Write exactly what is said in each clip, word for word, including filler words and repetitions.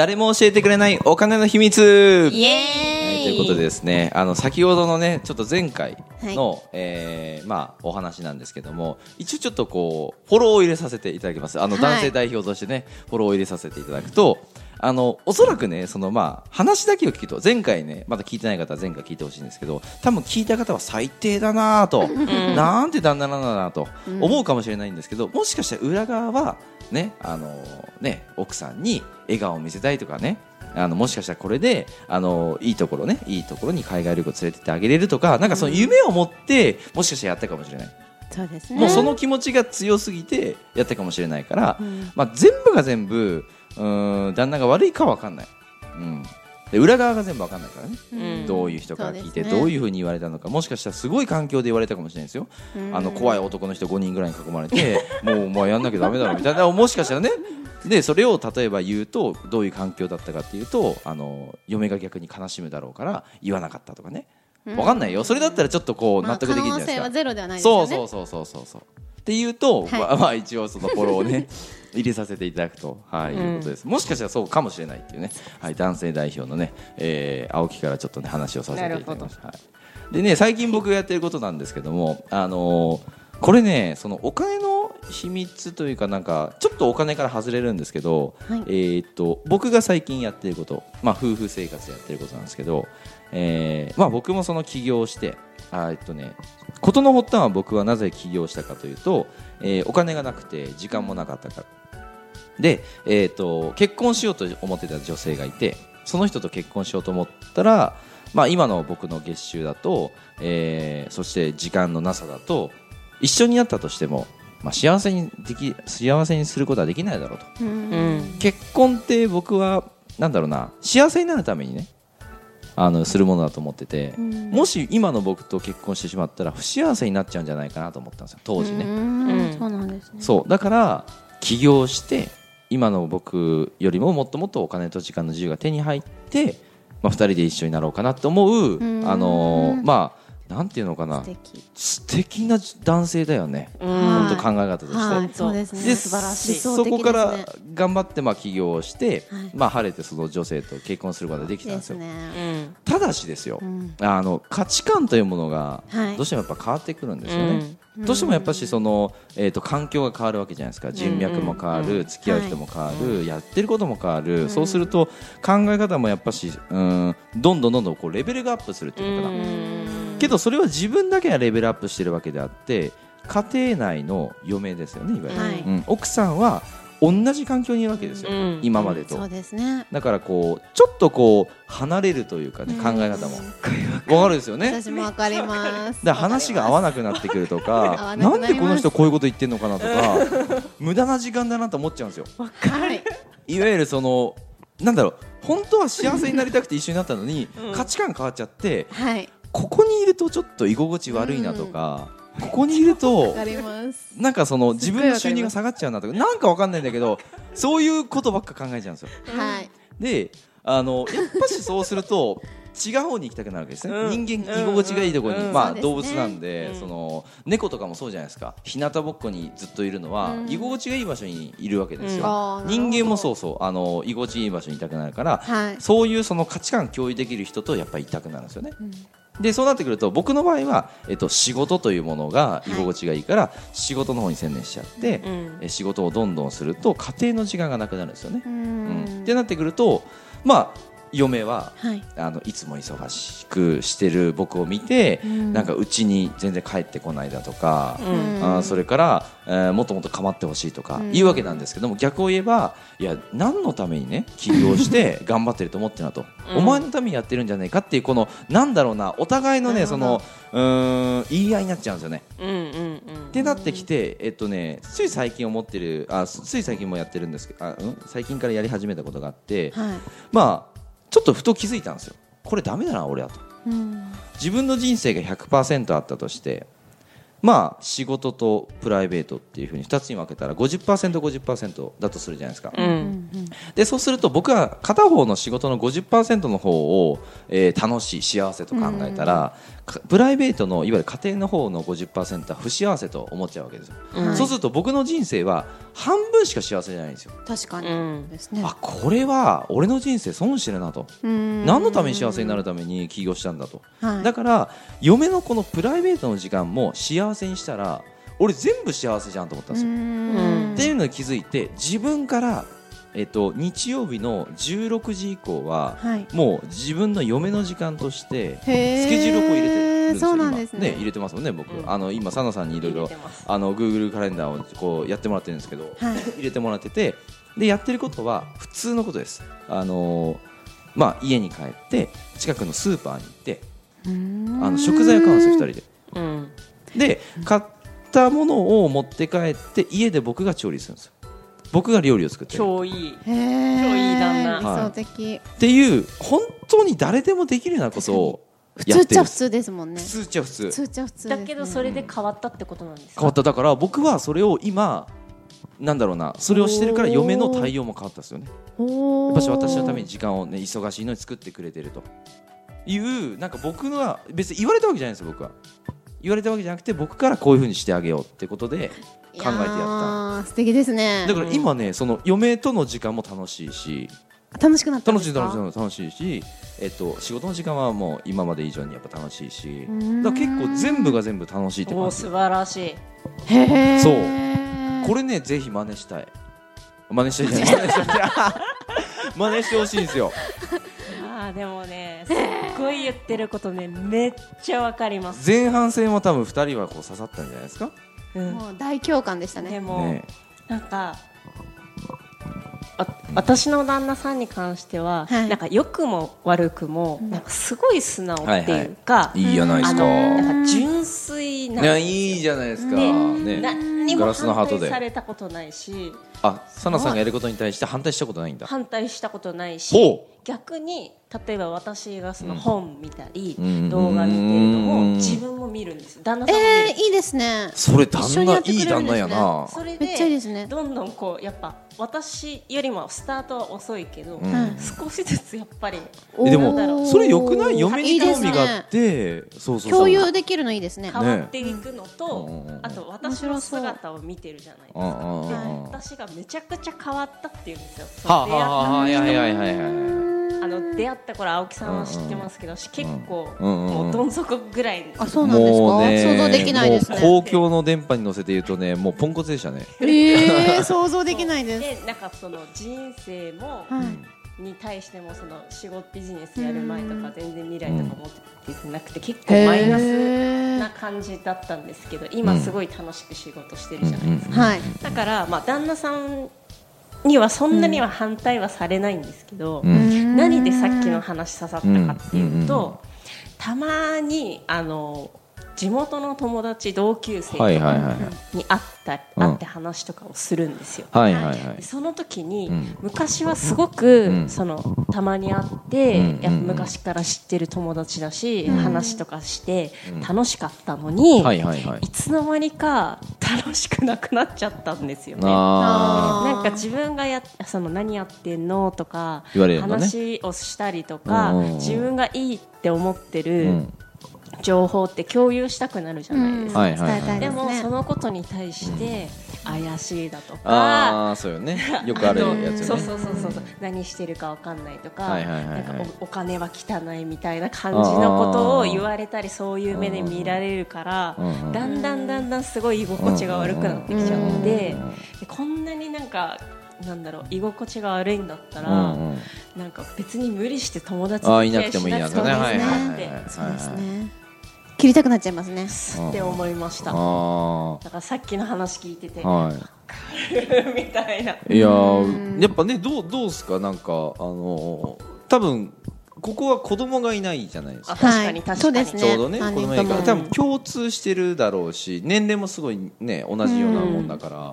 誰も教えてくれないお金の秘密イエーイ、はい、ということでですね、あの先ほどのねちょっと前回の、はい、えーまあ、お話なんですけども、一応ちょっとこうフォローを入れさせていただきます。あの男性代表としてね、はい、フォローを入れさせていただくと、あのおそらくねその、まあ、話だけを聞くと、前回ねまだ聞いてない方は前回聞いてほしいんですけど、多分聞いた方は最低だなと、うん、なんて旦那なんだなと思うかもしれないんですけど、もしかしたら裏側はね、あのね奥さんに笑顔を見せたいとかね、あのもしかしたらこれであのいいところね、いいところに海外旅行連れてってあげれるとか、なんかその夢を持ってもしかしたらやったかもしれない。そうですね、もうその気持ちが強すぎてやったかもしれないから、うん、まあ、全部が全部うーん旦那が悪いかは分かんない、うん、で裏側が全部分かんないからね、うん、どういう人から聞いて、ね、どういう風に言われたのか、もしかしたらすごい環境で言われたかもしれないですよ、あの怖い男の人ごにんぐらいに囲まれてもうお前やんなきゃダメだろみたいな、もしかしたらね。でそれを例えば言うと、どういう環境だったかっていうと、あの嫁が逆に悲しむだろうから言わなかったとかね、うん、分かんないよ。それだったらちょっとこう納得できるんじゃないですか、まあ、可能性はゼロではないですよね。そうそうそうそうそうっていうと、はい、まあ、まあ一応そのフォローをね入れさせていただくと、はい、うん、いうことです。もしかしたらそうかもしれないっていうね、はい、男性代表のね、えー、青木からちょっとね話をさせていただきました、はい、でね最近僕がやってることなんですけども、あのー、これねそのお金の秘密というか、なんかちょっとお金から外れるんですけど、はい、えー、っと僕が最近やってること、まあ、夫婦生活やってることなんですけど、えーまあ、僕もその起業して、あ、えっとね、ことの発端は僕はなぜ起業したかというと、えー、お金がなくて時間もなかったからで、えー、と結婚しようと思ってた女性がいて、その人と結婚しようと思ったら、まあ、今の僕の月収だと、えー、そして時間のなさだと、一緒になったとしても、まあ、幸せにでき幸せにすることはできないだろうと、うん、結婚って僕はなんだろうな、幸せになるためにねあのするものだと思ってて、うん、もし今の僕と結婚してしまったら不幸せになっちゃうんじゃないかなと思ったんですよ、当時ね。うん、そうなんですね。そうだから起業して、今の僕よりももっともっとお金と時間の自由が手に入って、まあ、ふたりで一緒になろうかなと思う、あのー、まあなんていうのかな、素敵、素敵な男性だよね、本当考え方として、はいはい、そうですね、で素晴らしい、そこから頑張ってまあ起業をして、はい、まあ、晴れてその女性と結婚することができたんですよ。ですね、うん、ただしですよ、うん、あの価値観というものがどうしてもやっぱ変わってくるんですよね、はい、うん、どうしてもやっぱしその、えーと、環境が変わるわけじゃないですか。人脈も変わる、うんうんうん、付き合う人も変わる、はい、やってることも変わる、うん、そうすると考え方もやっぱし、うん、どんどんどんどんこうレベルがアップするっていうのかな、うん、けどそれは自分だけがレベルアップしてるわけであって、家庭内の嫁ですよね、いわゆる、はい、うん、奥さんは同じ環境にいるわけですよ、うん、今までと、うん、そうですね、だからこうちょっとこう離れるというかね、うん、考え方も分かるですよね。私も分かります。だ話が合わなくなってくるとかな, なんでこの人こういうこと言ってんのかなとか無駄な時間だなと思っちゃうんですよ。分かる。いわゆるそのなんだろう、本当は幸せになりたくて一緒になったのに、うん、価値観変わっちゃって、はい、ここにいるとちょっと居心地悪いなとか、うん、ここにいるとなんかその自分の収入が下がっちゃうなとか、なんかわかんないんだけどそういうことばっか考えちゃうんですよ、はい、であのやっぱしそうすると違う方に行きたくなるわけですね、うん、人間居心地がいいところに、うんうん、まあ、動物なんで、うん、その猫とかもそうじゃないですか、日向ぼっこにずっといるのは、うん、居心地がいい場所にいるわけですよ、うん、人間もそうそう、あの居心地いい場所にいたくなるから、はい、そういうその価値観共有できる人とやっぱりいたくなるんですよね、うん、でそうなってくると僕の場合は、えっと、仕事というものが居心地がいいから、はい、仕事の方に専念しちゃって、うん、え仕事をどんどんすると家庭の時間がなくなるんですよね、うん、うん、ってなってくると、まあ嫁は、はい、あのいつも忙しくしてる僕を見て、うん、なんかうちに全然帰ってこないだとか、うん、あそれから、えー、もっともっと構ってほしいとかいうわけなんですけども、逆を言えば、いや何のためにね起業して頑張ってると思ってなとお前のためにやってるんじゃないかっていう、このなんだろうな、お互いのねそのうーん言い合いになっちゃうんですよね、うんうんうん、ってなってきて、えっとね、つい最近思ってるあつい最近もやってるんですけど、あ、うん、最近からやり始めたことがあって、はい、まあちょっとふと気づいたんですよ、これダメだな俺だと、うん、自分の人生が ひゃくパーセント あったとして、まあ、仕事とプライベートっていう風にふたつに分けたら ごじゅっパーセントごじゅっパーセント だとするじゃないですか、うん、でそうすると僕は片方の仕事の ごじゅっパーセント の方を、えー、楽しい幸せと考えたら、うん、プライベートのいわゆる家庭の方の ごじゅっパーセント は不幸せと思っちゃうわけですよ、はい、そうすると僕の人生は半分しか幸せじゃないんですよ。確かに、うん、あこれは俺の人生損してるなと、うん、何のために幸せになるために起業したんだと、はい、だから嫁のこのプライベートの時間も幸せにしたら俺全部幸せじゃんと思ったんですよ。うんっていうのに気づいて自分から、えっと、日曜日のじゅうろくじ以降は、はい、もう自分の嫁の時間としてスケジュールを入れてるんですよ。そうなんですね。ね、入れてますもんね僕、うん、あの今サナさんにいろいろ Google カレンダーをこうやってもらってるんですけど、はい、入れてもらっててでやってることは普通のことです。あの、まあ、家に帰って近くのスーパーに行ってうんあの食材を買うんですよふたりで、うん、で買ってたものを持って帰って家で僕が調理するんですよ。僕が料理を作ってる。超いい。超いい旦那。理想的。っていう本当に誰でもできるようなことをやってる。普通っちゃ普通ですもんね。普通っちゃ普通。普通っちゃ普通ですね。だけどそれで変わったってことなんですか。変わっただから僕はそれを今なんだろうなそれをしてるから嫁の対応も変わったですよね。やっぱし私のために時間をね忙しいのに作ってくれてるというなんか僕は別に言われたわけじゃないんですよ僕は。言われたわけじゃなくて僕からこういう風にしてあげようってことで考えてやった。素敵ですね。だから今ね、うん、その嫁との時間も楽しいし楽しくなったんですか。楽しい楽しい楽しいし、えっと、仕事の時間はもう今まで以上にやっぱ楽しいしだから結構全部が全部楽しいって感じ。素晴らしい。へーそうこれねぜひ真似したい真似したい真似したい真似してほしいんですよ。あでもねすっごい言ってることねめっちゃわかります。前半戦は多分ふたりはこう刺さったんじゃないですか、うん、もう大共感でしたね。でもねなんかあ私の旦那さんに関しては、うん、なんか良くも悪くも、うん、なんかすごい素直っていうか、はいはい、いいじゃないですか。なんか純粋な、ね、いいじゃないですか、ね、何にも反対されたことないしあサナさんがやることに対して反対したことないんだ。反対したことないし逆に例えば私がその本見たり、うん、動画見てるのも自分も見るんです。旦那さんも見る、えー、いいですねそれ。旦那いい旦那やな。それでめっちゃいいですね。どんどんこうやっぱ私よりもスタートは遅いけど、うん、少しずつやっぱり、うん、でもそれ良くない。嫁に興味があって共有できるのいいですね。変わっていくのと、ね、あと私の姿を見てるじゃないですか、うん、私がめちゃくちゃ変わったっていうんですよ。は出会った人ははははいはいはいはいはいあの出会った頃青木さんは知ってますけど、うん、結構、うん、もうどん底ぐらいです。あそうなんですか。想像できないですね。公共の電波に乗せて言うとねもうポンコツでしたね。えー、想像できないです。でなんかその人生も、はい、に対してもその仕事ビジネスやる前とか全然未来とか持っててなくて結構マイナスな感じだったんですけど今すごい楽しく仕事してるじゃないですか、うんはい、だから、まあ、旦那さんにはそんなには反対はされないんですけど、うん、何でさっきの話刺さったかっていうと、うん、たまにあの地元の友達同級生とかに会った、うん、会って話とかをするんですよ、はいはいはい、でその時に、うん、昔はすごく、うん、そのたまに会って、うん、やっぱ昔から知ってる友達だし、うん、話とかして楽しかったのに、うんはいはいはい、いつの間にか楽しくなくなっちゃったんですよね。なんか自分がやその何やってんのとか言われるのね、話をしたりとか自分がいいって思ってる、うん情報って共有したくなるじゃないですか、うんはいはいはい、でもそのことに対して怪しいだとか、あそうよね、よくあるやつよね。何してるか分かんないとか、はいはいはいはい、なんか お, お金は汚いみたいな感じのことを言われたりそういう目で見られるからだんだんだんだんすごい居心地が悪くなってきちゃってこんなになんかなんだろう居心地が悪いんだったら、うんうん、なんか別に無理して友達にいなくてもいいなとね。そうですね切りたくなっちゃいますねって思いました。あだからさっきの話聞いてて、はい、みたいな。いややっぱねどうどうですかなんかあの多分ここは子供がいないじゃないですか。確かに確かにちょうどね子供いないから多分共通してるだろうし年齢もすごいね同じようなもんだから、うん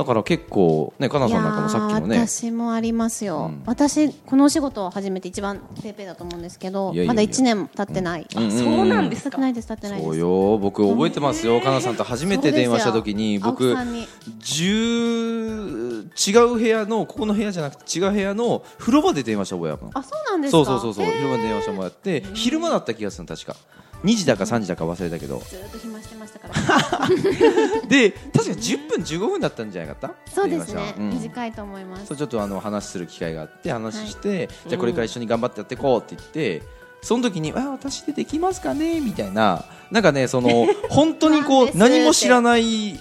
だから結構ね、かなさんなんかもさっきもね、私もありますよ、うん、私このお仕事を始めて一番ペーペーだと思うんですけど、いやいやいやまだいちねん経ってない、うん、あそうなんですか、経ってないです、経ってないです、そうよ、僕覚えてますよ、かなさんと初めて電話した時に僕に違う部屋の、ここの部屋じゃなくて違う部屋の風呂場で電話した覚えあるの。あ、そうなんですか。そうそうそうそう、風呂場で電話してもらって、昼間だった気がする、確かにじだかさんじだか忘れたけど、ずっと暇してましたからで、確かじゅっぷんじゅうごふんだったんじゃなかった。そうですね、うん、短いと思います。そう、ちょっとあの話する機会があって、話して、はい、じゃあこれから一緒に頑張ってやっていこうって言って、うん、その時にあ私でできますかねみたいな、なんかね、その本当にこう何も知らない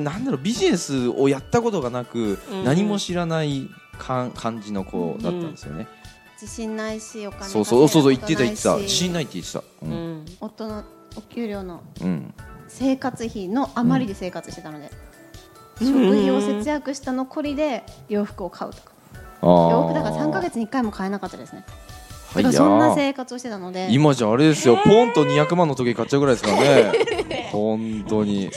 なんだろう、ビジネスをやったことがなく、うん、何も知らないか感じの子だったんですよね、うん、自信ないし、お金がないし、そうそうそう言ってた言ってた、自信ないって言ってた、うんうん、夫のお給料の生活費の余りで生活してたので、うん、食費を節約した残りで洋服を買うとか、うん、洋服だからさんかげつにいっかいも買えなかったですね。だからそんな生活をしてたので、今じゃあれですよ、ポンとにひゃくまんの時計買っちゃうぐらいですからね本当に立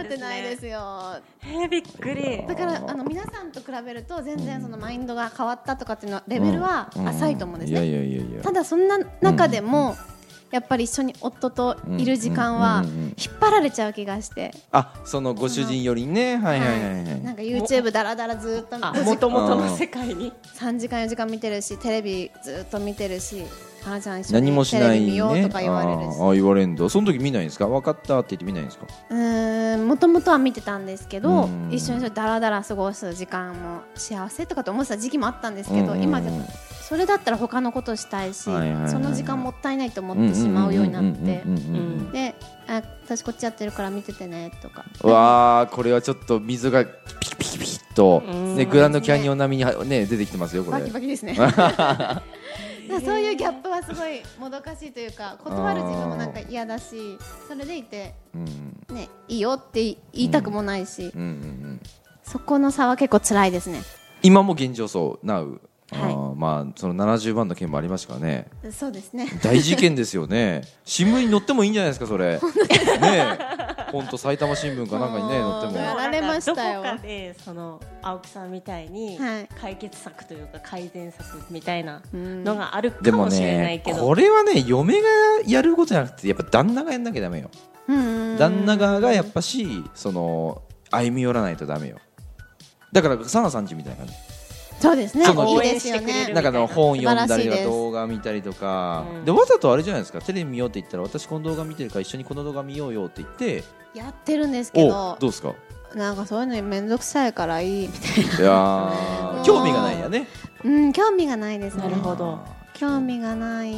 ってないですよ。へ、びっくり。だからあの皆さんと比べると全然そのマインドが変わったとかっていうのレベルは浅いと思うんですね。ただそんな中でも、うん、やっぱり一緒に夫といる時間は引っ張られちゃう気がして、うんうんうん、あ、そのご主人よりね、はいはいはい、はい、なんか YouTube だらだらずっともともとの世界にさんじかんよじかん見てるし、テレビずっと見てるし、あちゃん一緒にテレビ見ようとか言われるし、ね、ああ言われるんだ。その時見ないんですか、分かったって言って見ないんですか。うーん、もともとは見てたんですけど、一緒にだらだら過ごす時間も幸せとかと思ってた時期もあったんですけど、今でもそれだったら他のことしたいし、その時間もったいないと思ってしまうようになって、で、あ、私こっちやってるから見ててねとか、うわー、これはちょっと水がピキピキピキッと、ね、グランドキャニオン並みに、ね、出てきてますよ、これバキバキですねそういうギャップはすごいもどかしいというか、断る自分もなんか嫌だし、それでいて、うんね、いいよって言いたくもないし、うんうんうん、そこの差は結構辛いですね。今も現状そう Now、はい、あ、まあ、そのななじゅうまんの件もありましたからね。そうですね、大事件ですよね新聞に載ってもいいんじゃないですか、それねえ、ほんと埼玉新聞かなんかにね載ってもやられましたよ。どこかでその青木さんみたいに解決策というか改善策みたいなのがあるかもしれないけど、でもね、これはね、嫁がやることじゃなくてやっぱ旦那がやんなきゃダメよ。うーん、旦那側がやっぱしその歩み寄らないとダメよ。だからサナさんちみたいな感じ。そうですね、応援してくれるみたいな。なんかの本読んだりとか動画見たりとか、うん、でわざとあれじゃないですか、テレビ見ようって言ったら私この動画見てるから一緒にこの動画見ようよって言ってやってるんですけど、どうですか、なんかそういうのにめんどくさいからいいみたいな。いや興味がないやね。うん、興味がないですね。なるほど、興味がない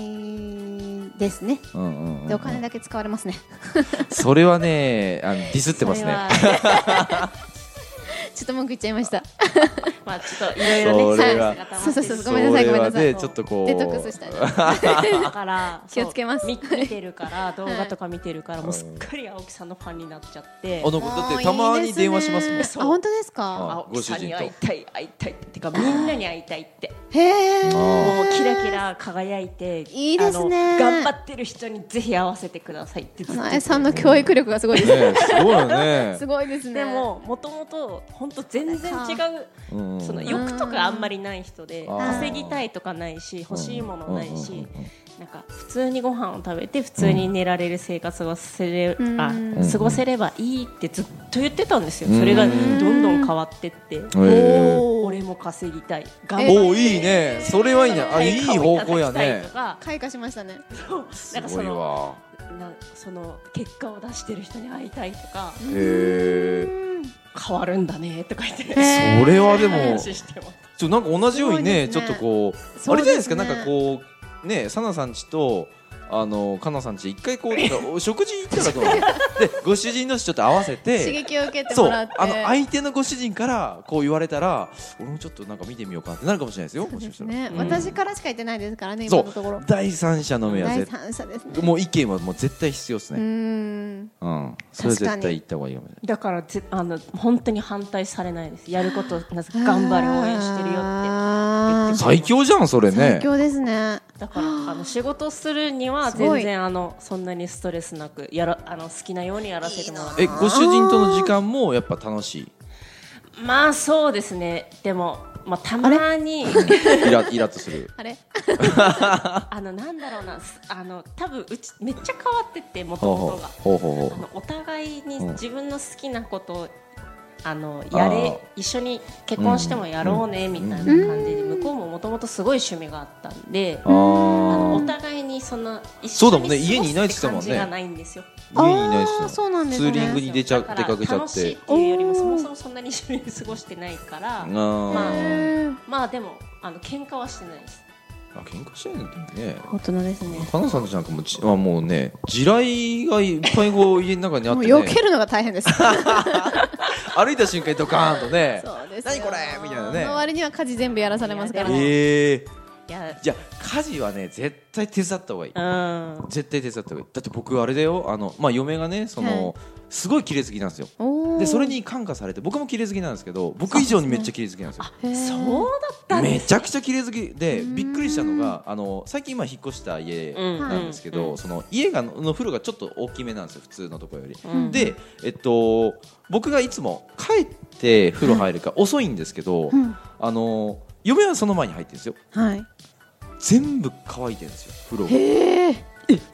ですね、うんうんうんうん、でお金だけ使われますねそれはね、あのディスってますねちょっと文句言っちゃいましたまあちょっといろいろね、そうそうそう、ごめんなさいごめんなさい、ちょっとこうデトックスしたいだから気をつけます。見てるから動画とか見てるからもうすっかり青木さんのファンになっちゃって、あのだってたまに電話しますもん。あ、本当ですか。青木さんに会いたい会いたいってかみんなに会いたいって。へえ。もうキラキラ輝いて、いいですね。頑張ってる人にぜひ会わせてくださいって。なえさんの教育力がすごいですね。すごいね。すごいですね。でも元々本当全然違う。その欲とかあんまりない人で、稼ぎたいとかないし欲しいものないし、なんか普通にご飯を食べて普通に寝られる生活をせれ、うん、あ、過ごせればいいってずっと言ってたんですよ。それがどんどん変わってって、俺も稼ぎたい、頑張って、おー、いいね、それはいいね、あ、いい方向やね、開花しましたねなんかそのすごいわ、なその結果を出してる人に会いたいとか、へー、変わるんだねとか言って、それはでもちょ、なんか同じようにね、ちょっとこうあれじゃないですか、なんかこうね、サナさんちとあのカナさんち一回こう食事行ったらどうなので、ご主人同士ちょっと合わせて刺激を受けてもらって、そう、あの相手のご主人からこう言われたら俺もちょっとなんか見てみようかってなるかもしれないですよ。そうですね、うん、私からしか言ってないですからね、今のところ。そう、第三者の目は絶対、第三者ですね、もう意見はもう絶対必要ですね。うーん、うん、それは絶対言った方がいいかもしれない。だからぜあの本当に反対されないです。やることを頑張る、応援してるよって、最強じゃんそれね。最強ですね。だからあの仕事するには全然あのそんなにストレスなく、やらあの好きなようにやらせてもらって。え、ご主人との時間もやっぱ楽しい。まあそうですね。でも、まあ、たまにイライラッとするあれあのなんだろうな、あの多分うちめっちゃ変わってて、元々がほうほうほうほう、あのお互いに自分の好きなことを、うん、あのやれ一緒に結婚してもやろうね、うん、みたいな感じで、向こうももともとすごい趣味があったんで、あのお互いにその一緒に過ごすって感じがないんですよ。家にいないですよね。ツーリングに出ちゃ出かけちゃって、楽しいっていうよりもそもそもそんなに一緒に過ごしてないから、あ、まあ、まあでもあの喧嘩はしてないです。あ、喧嘩してないんだね。大人ですね。かなさんたちなんかもち、あ、もうね、地雷がいっぱいこう家の中にあってねもう避けるのが大変です歩いた瞬間にドカーンとね、そうです、何これみたいなね。その割には家事全部やらされますからね。えーいや、じゃあ家事はね絶対手伝った方がいい、うん、絶対手伝った方がいい。だって僕あれだよ、あの、まあ、嫁がねその、はい、すごい綺麗好きなんですよ。でそれに感化されて、僕も綺麗好きなんですけど、僕以上にめっちゃ綺麗好きなんですよ。そう、ね、そうだったんですね。めちゃくちゃ綺麗好きでびっくりしたのが、あの最近今引っ越した家なんですけど、うん、その家がの風呂がちょっと大きめなんですよ、普通のところより、うん、で、えっと、僕がいつも帰って風呂入るか遅いんですけど、うん、あの嫁はその前に入ってるんですよ、はい、全部乾いてるんですよ、風呂が。へえ、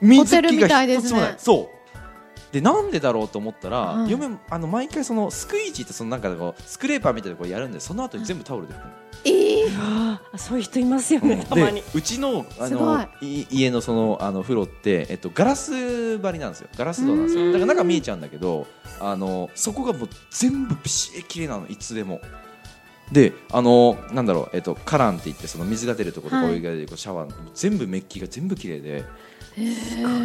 水気が一つもない。そうで、なんでだろうと思ったら、はい、嫁あの毎回そのスクイージーってそのなんかこうスクレーパーみたいなのをやるんで、その後に全部タオルで拭くの。えー、そういう人いますよね、うん、たまに。うち の, あの家 の, そ の, あの風呂って、えっと、ガラス張りなんですよ、ガラス戸なんですよ。だから中見えちゃうんだけど、あのそこがもう全部ビシッ綺麗なの、いつでも。で、あのなんだろう、えっと、カランっていってその水が出るところとか、はい、お湯が出るところ、シャワーの全部メッキが全部綺麗で、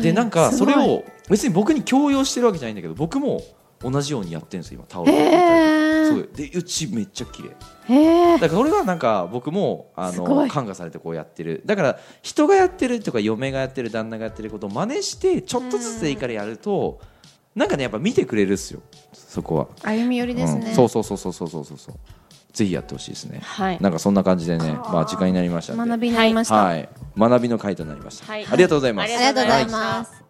でなんかそれを別に僕に強要してるわけじゃないんだけど、僕も同じようにやってるんですよ今、タオルみたいな。そうで、うちめっちゃ綺麗だから、それはなんか僕もあの感化されてこうやってる。だから人がやってるとか嫁がやってる旦那がやってることを真似してちょっとずつでいいからやると、なんかねやっぱ見てくれるっすよ、そこは。歩み寄りですね、うん、そうそうそうそうそうそうそうそう、ぜひやってほしいですね、はい、なんかそんな感じでね、まあ、時間になりましたので、学びになりました、はいはい、学びの回となりました、はい、ありがとうございます。ありがとうございます。